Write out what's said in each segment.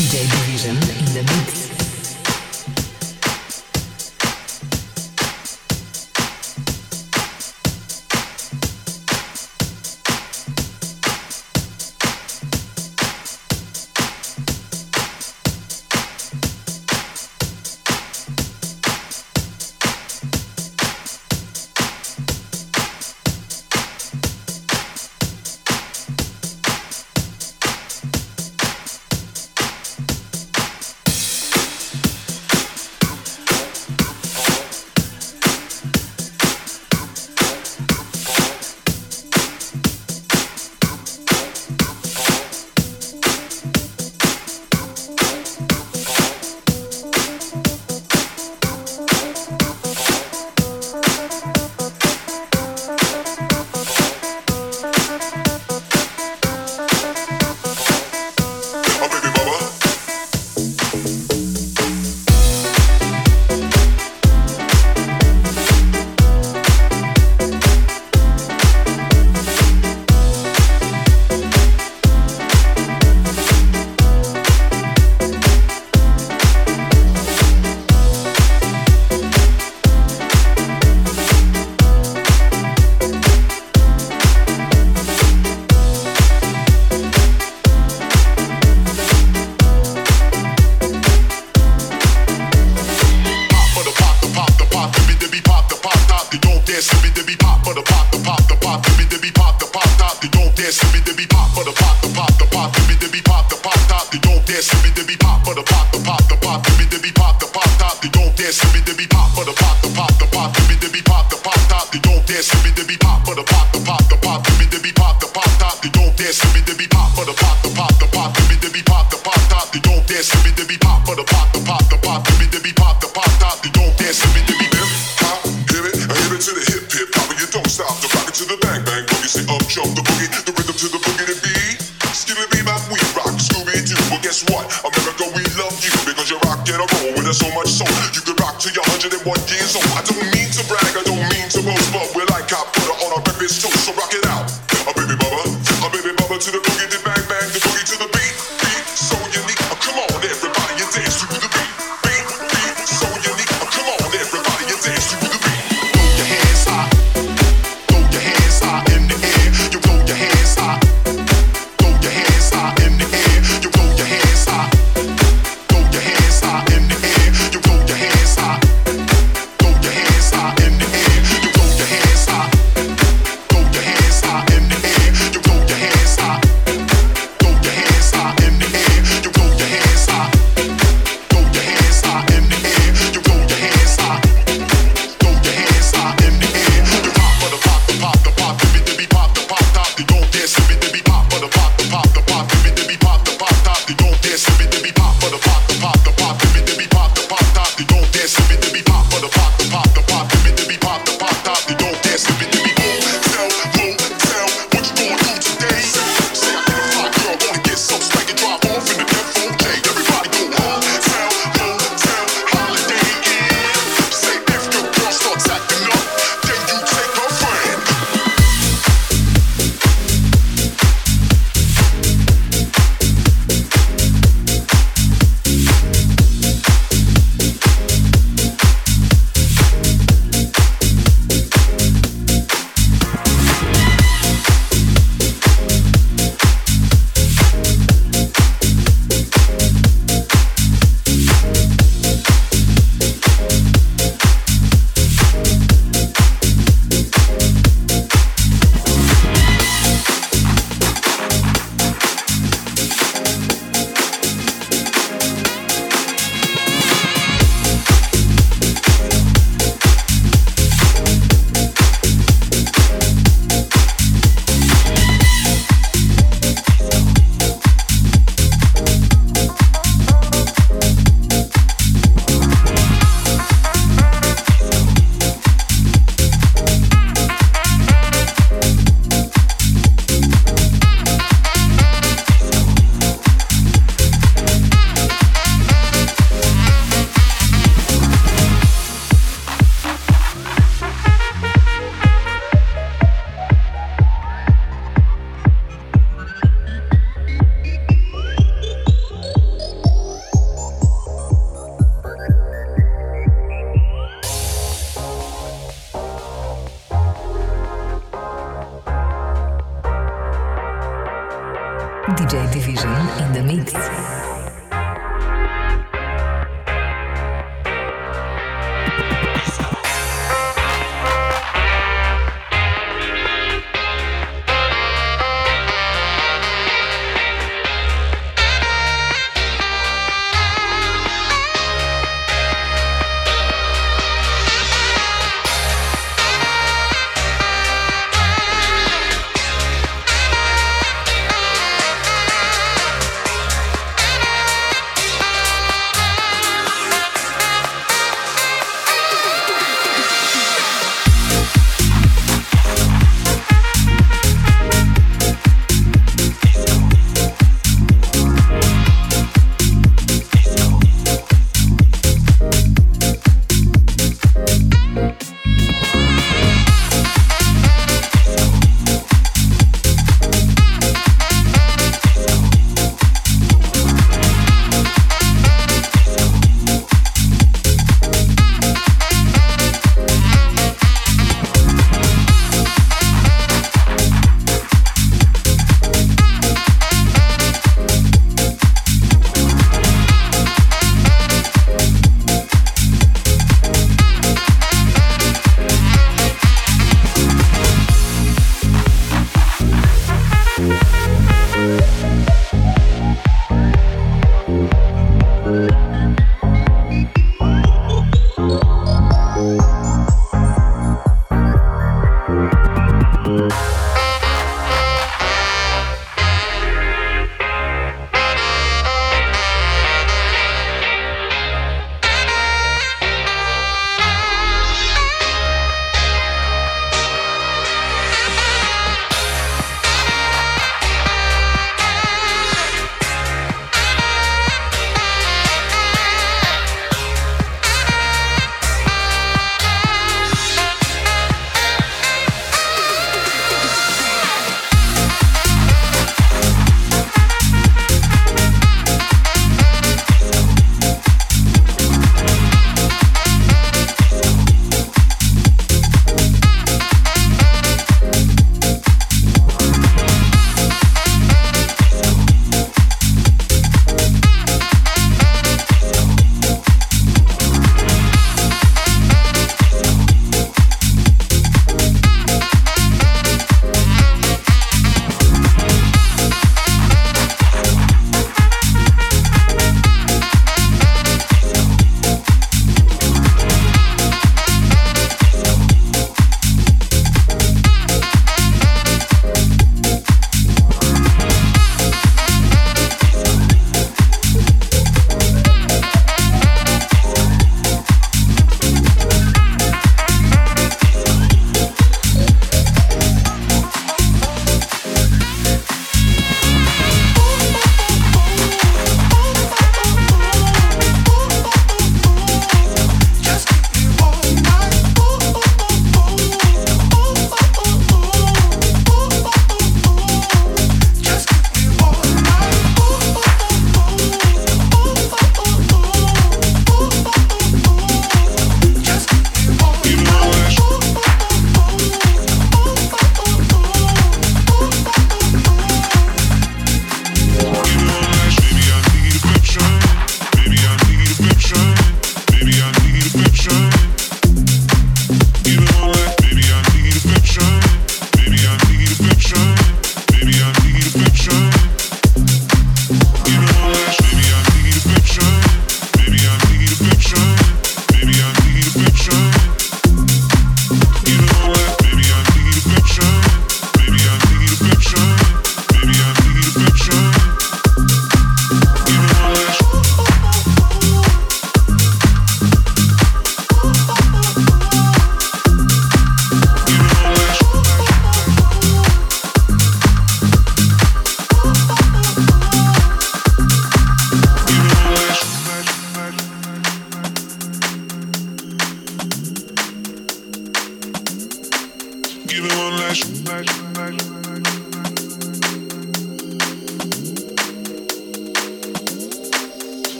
DJ Division in the mix.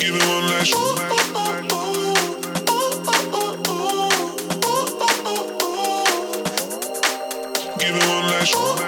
Give me one last shot. Give me one last shot.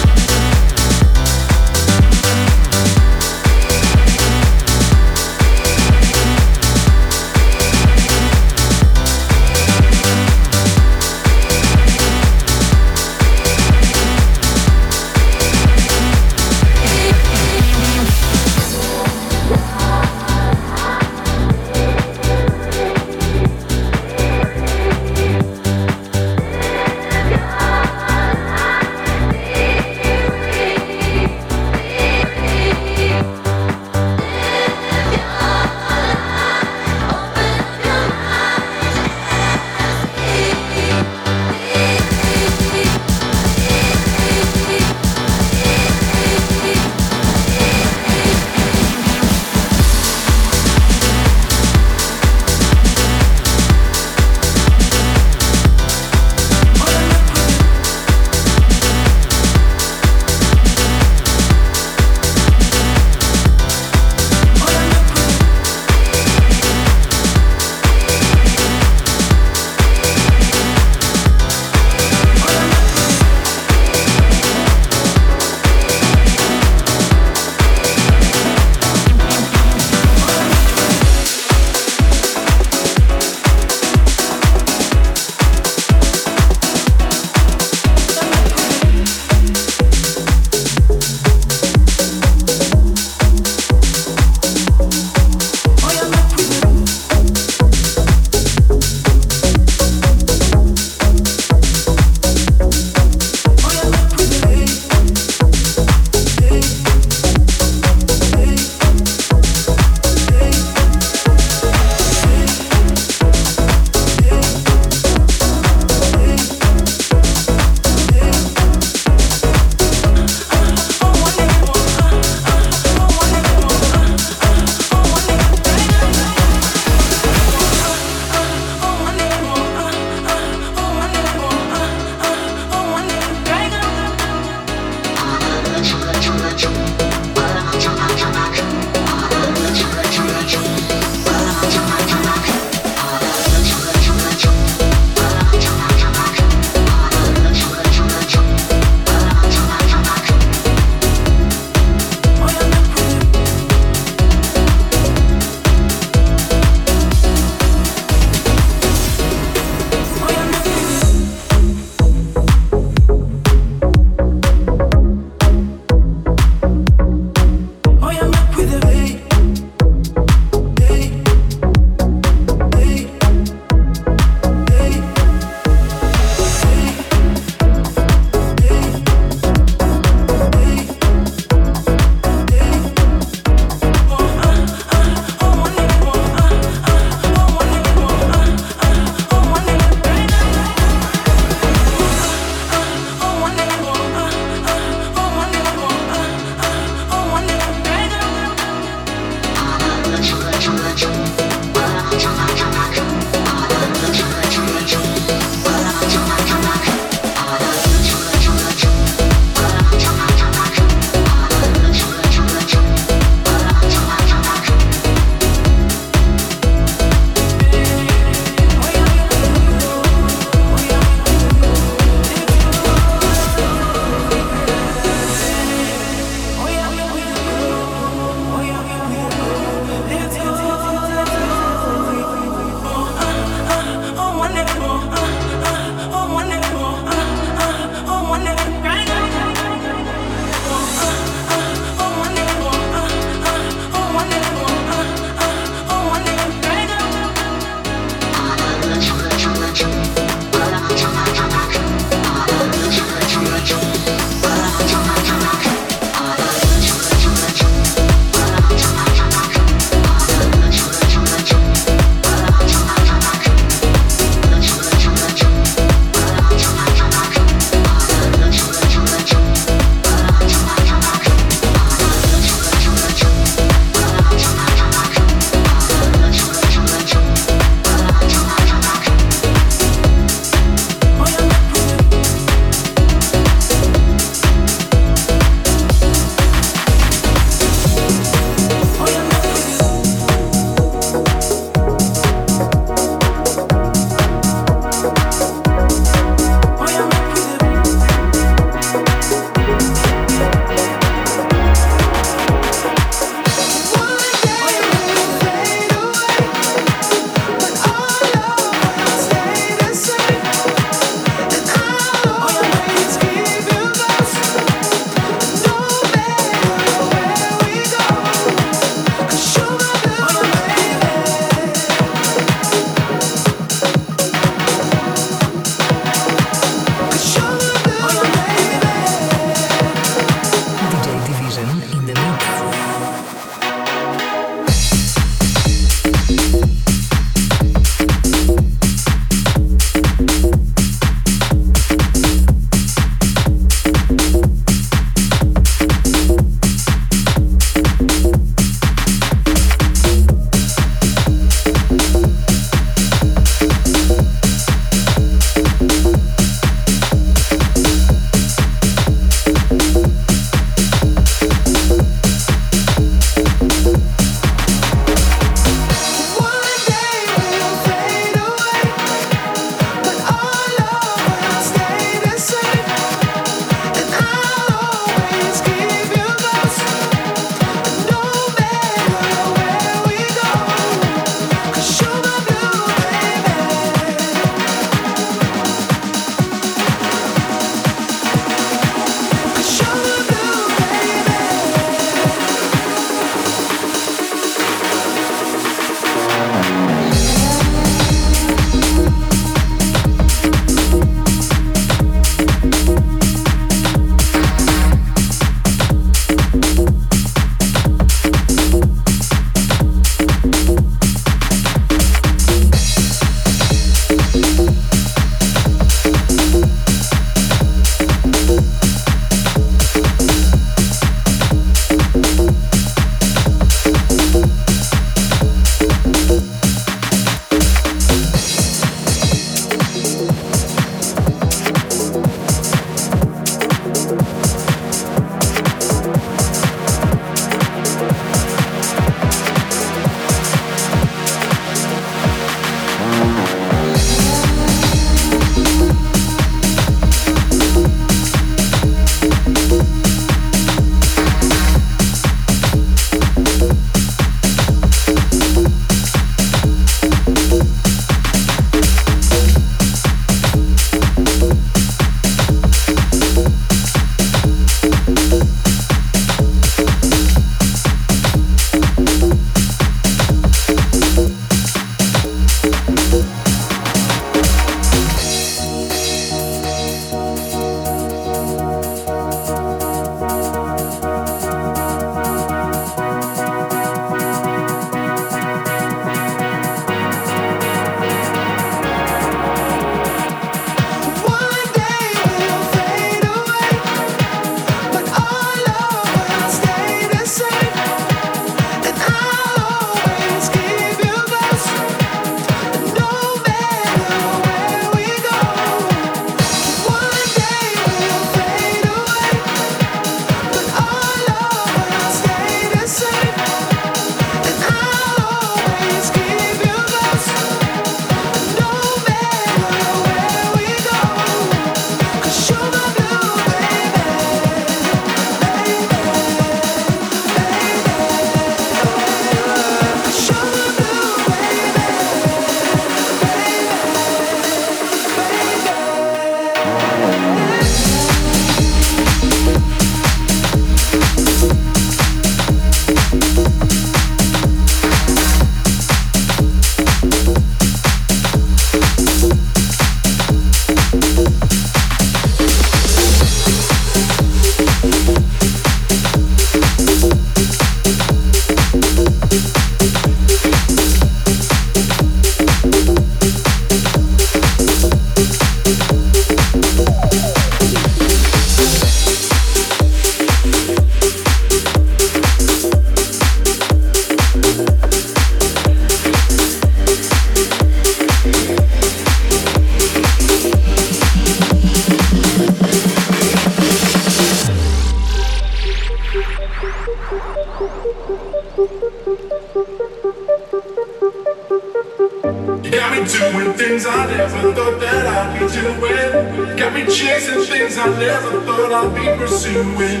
Got me doing things I never thought that I'd be doing. Got me chasing things I never thought I'd be pursuing.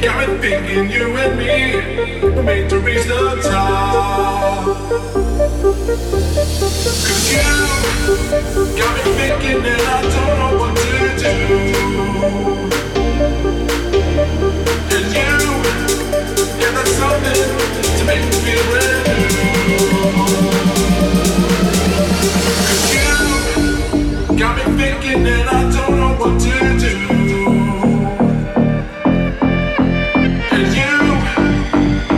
Got me thinking you and me were made to reach the top. 'Cause you got me thinking that I don't know what to do. And you got that something to make me feel brand new. Got me thinking that I don't know what to do. And you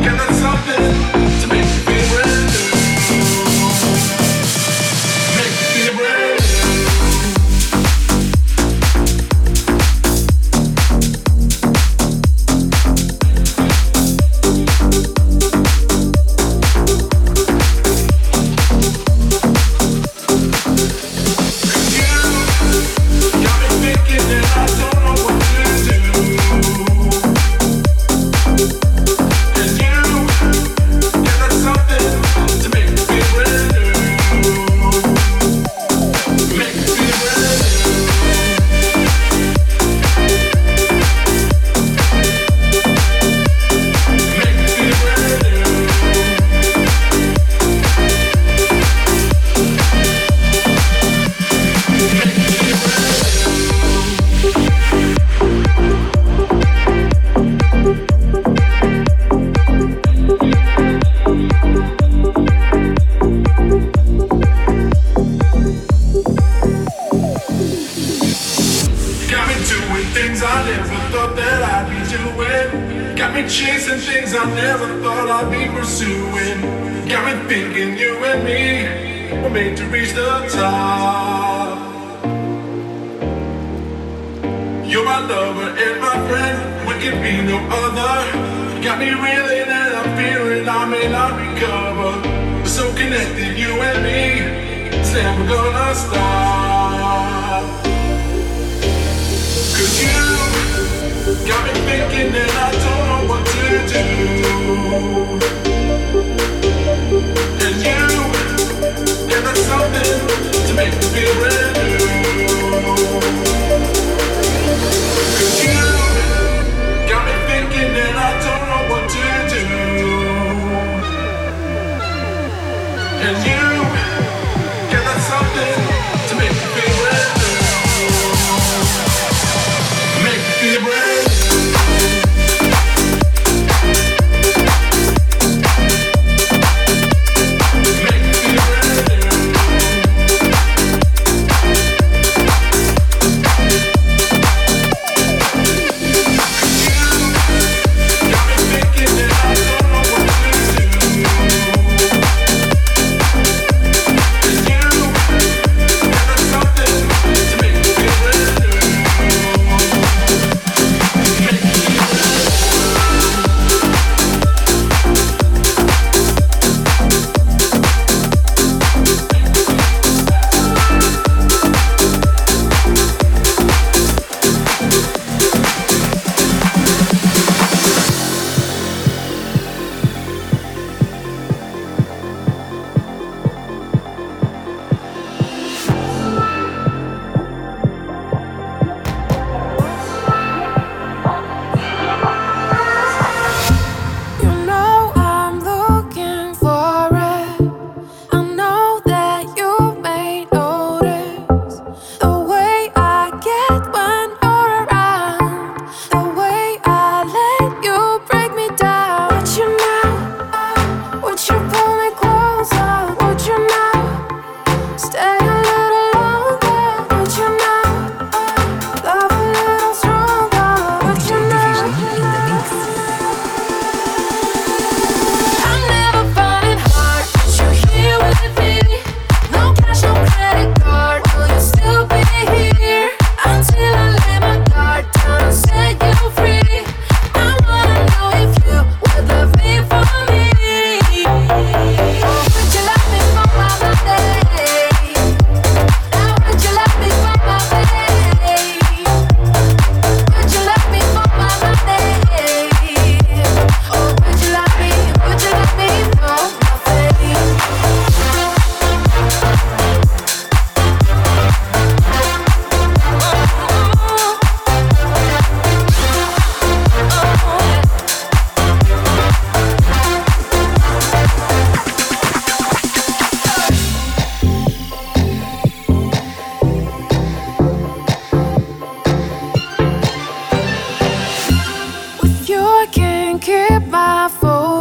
got that something to make me feel brand new. Make me feel Make me feel brand new.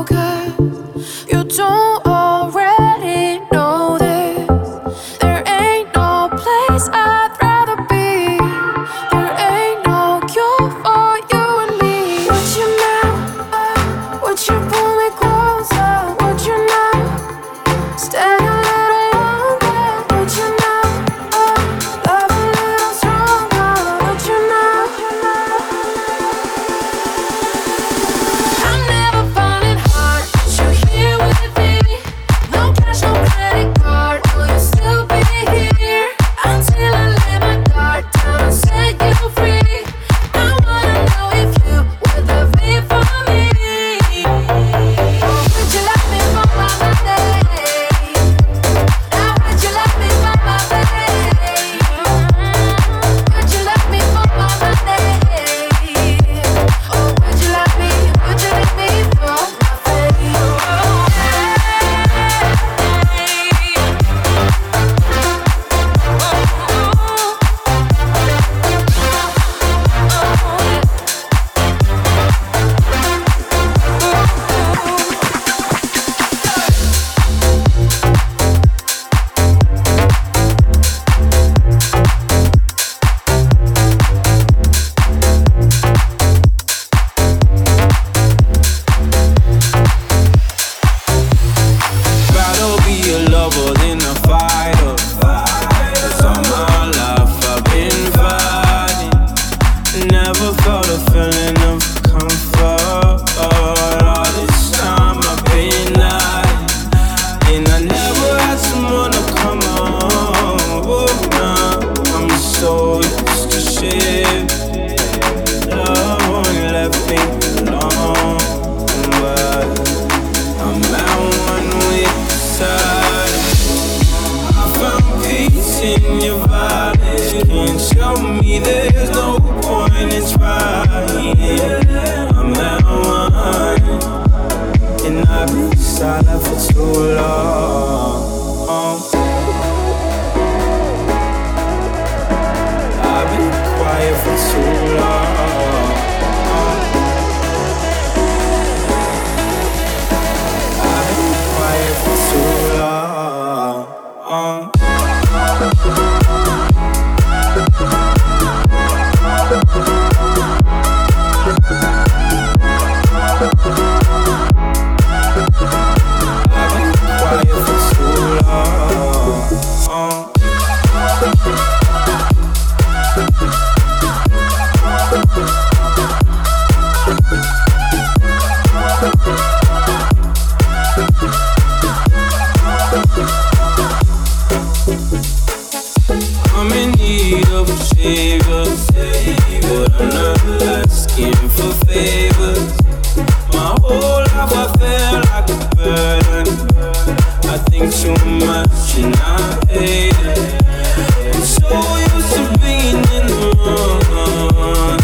'cause you don't already know this. There ain't no place I'd rather be. There ain't no cure for you and me. Would you now? Would you pull me closer? Would you now? Stay a little longer. Would you now? Love a little stronger. Would you now? I'm never finding hard. You here with me? No cash, no credit card. Will you still be here until I let my guard down and set you free? I wanna know if you would love me for me. Or would you love me for my birthday? Now would you love me for my birthday? Would you love me for my birthday? Or would you love me for my birthday? Gotta be a lover, then a fighter. 'Cause all my life I've been fighting. Never felt a feeling of comfort. All this time I've been lying, and I never had someone to come on. Now I'm so used to shit. Love only left me alone, but I'm at one with silence. I found peace in your violence. Can't show me there's no point in trying. I'm at one, and I've been silent for too long. I've been quiet for too long. I've been quiet for too long. I've been quiet for too long. I'm in need of a savior, but I'm not asking for favors. My whole life I felt like a burden. I think too much and I hate it. I'm so used to being in the wrong.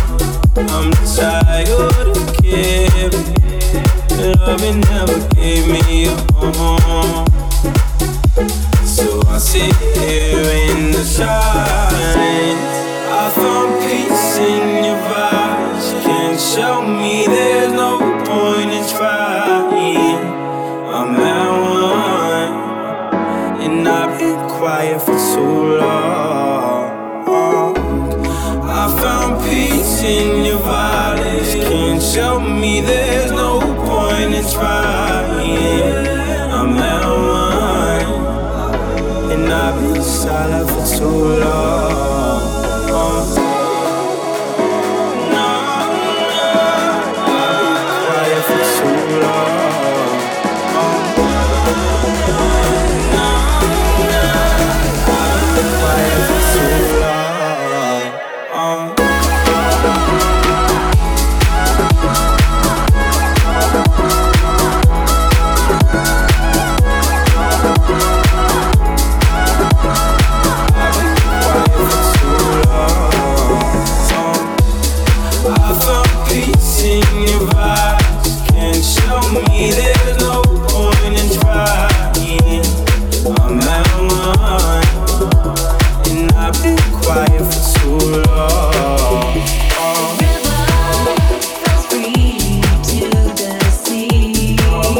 I'm tired of caring. Loving never gave me a home. So I sit here in the silence. I found peace in your vibes. You can't show me there's no point in trying. I'm at one, and I've been quiet for too long. I found peace in your violence. You can't show me there's no point in trying. I'm at one, and I've been silent for too long. No, I've been quiet for too long. I've been quiet for too long. I've been quiet for too long. I found peace in your vibes. Can't show me there's no point in trying. I'm at one, and I've been quiet for too long. River flows free to the sea.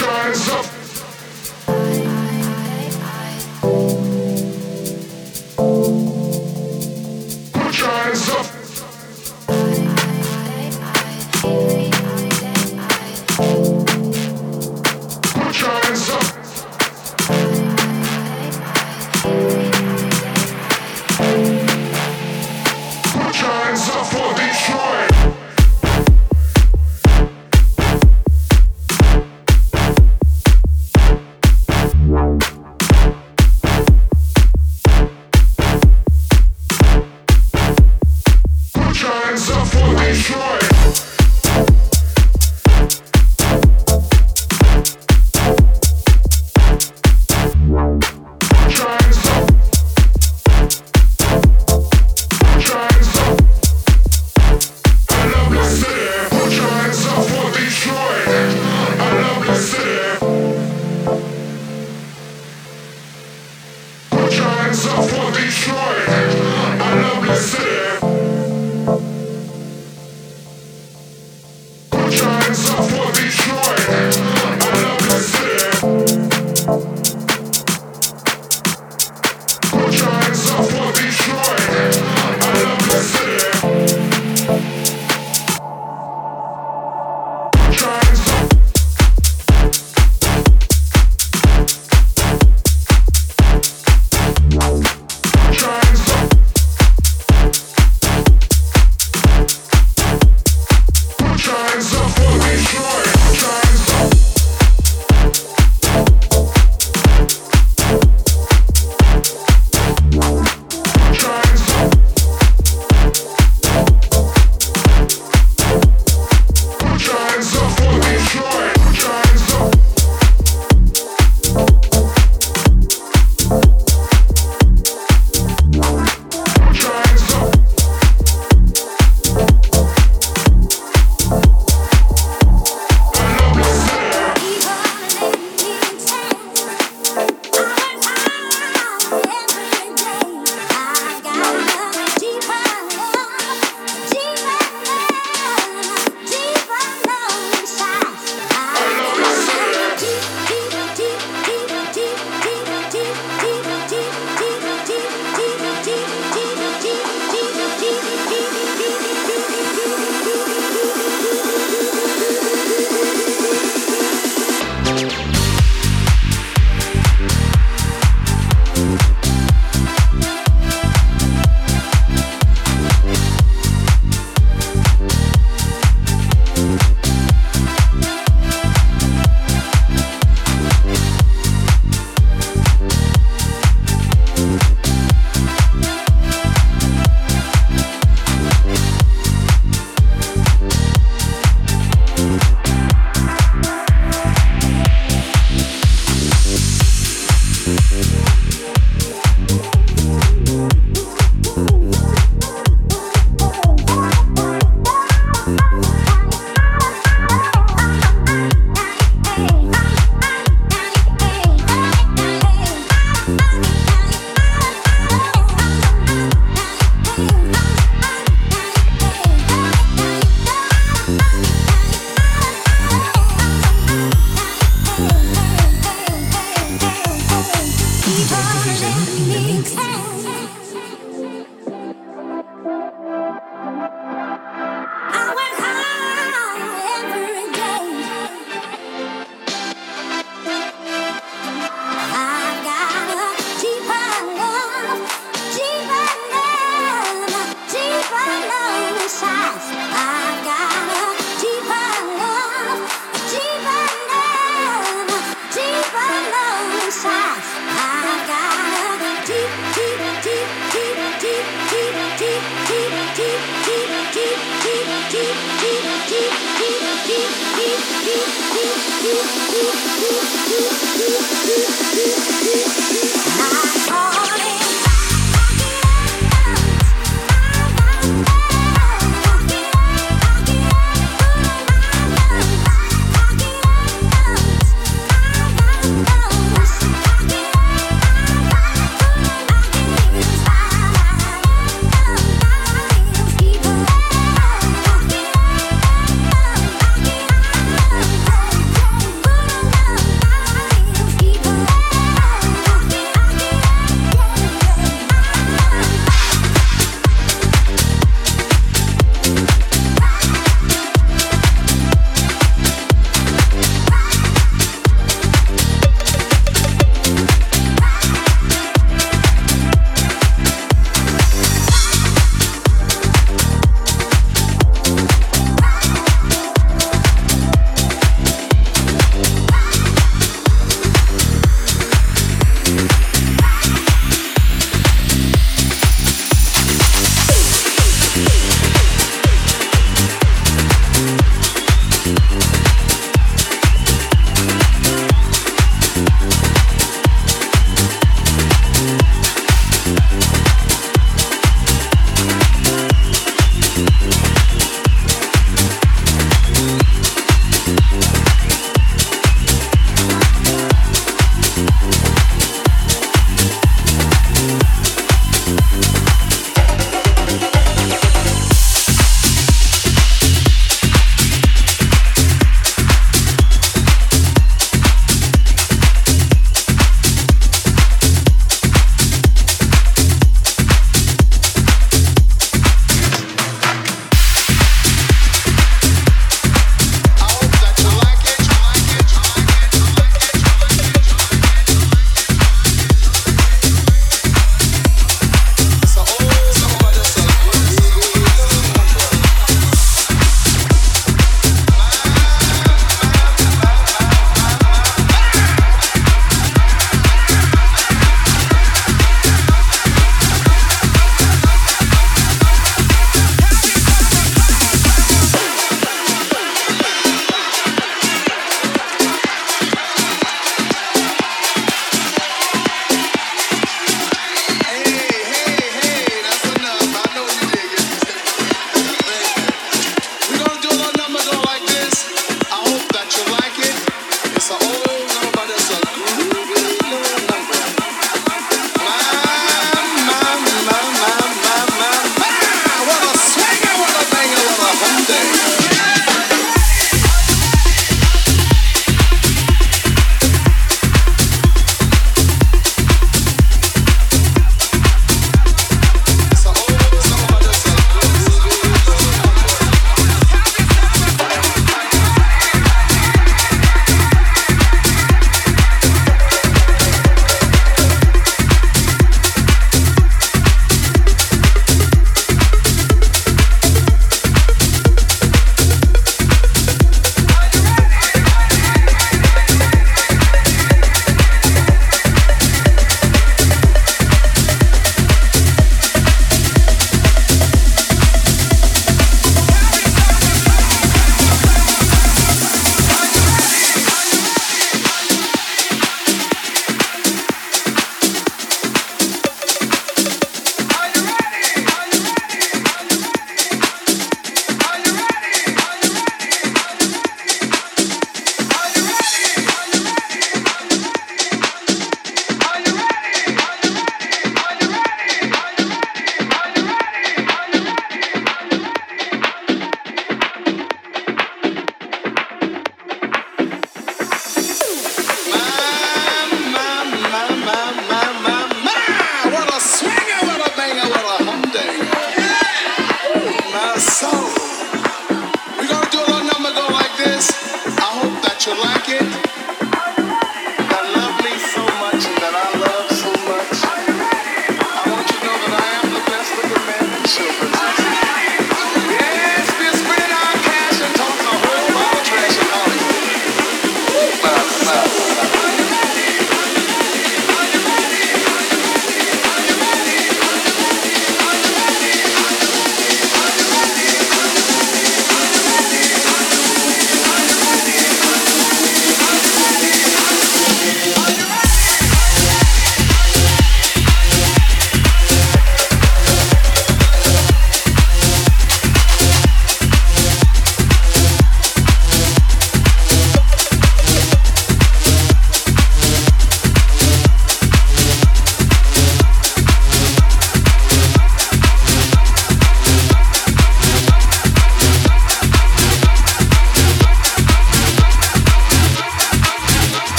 your hands up. Put your hands up. Put your hands up. Put your hands up for Detroit.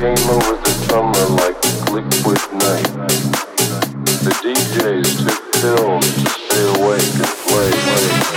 came over the summer like liquid night. The DJs took pills to stay awake and play late.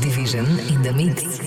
Division in the mix.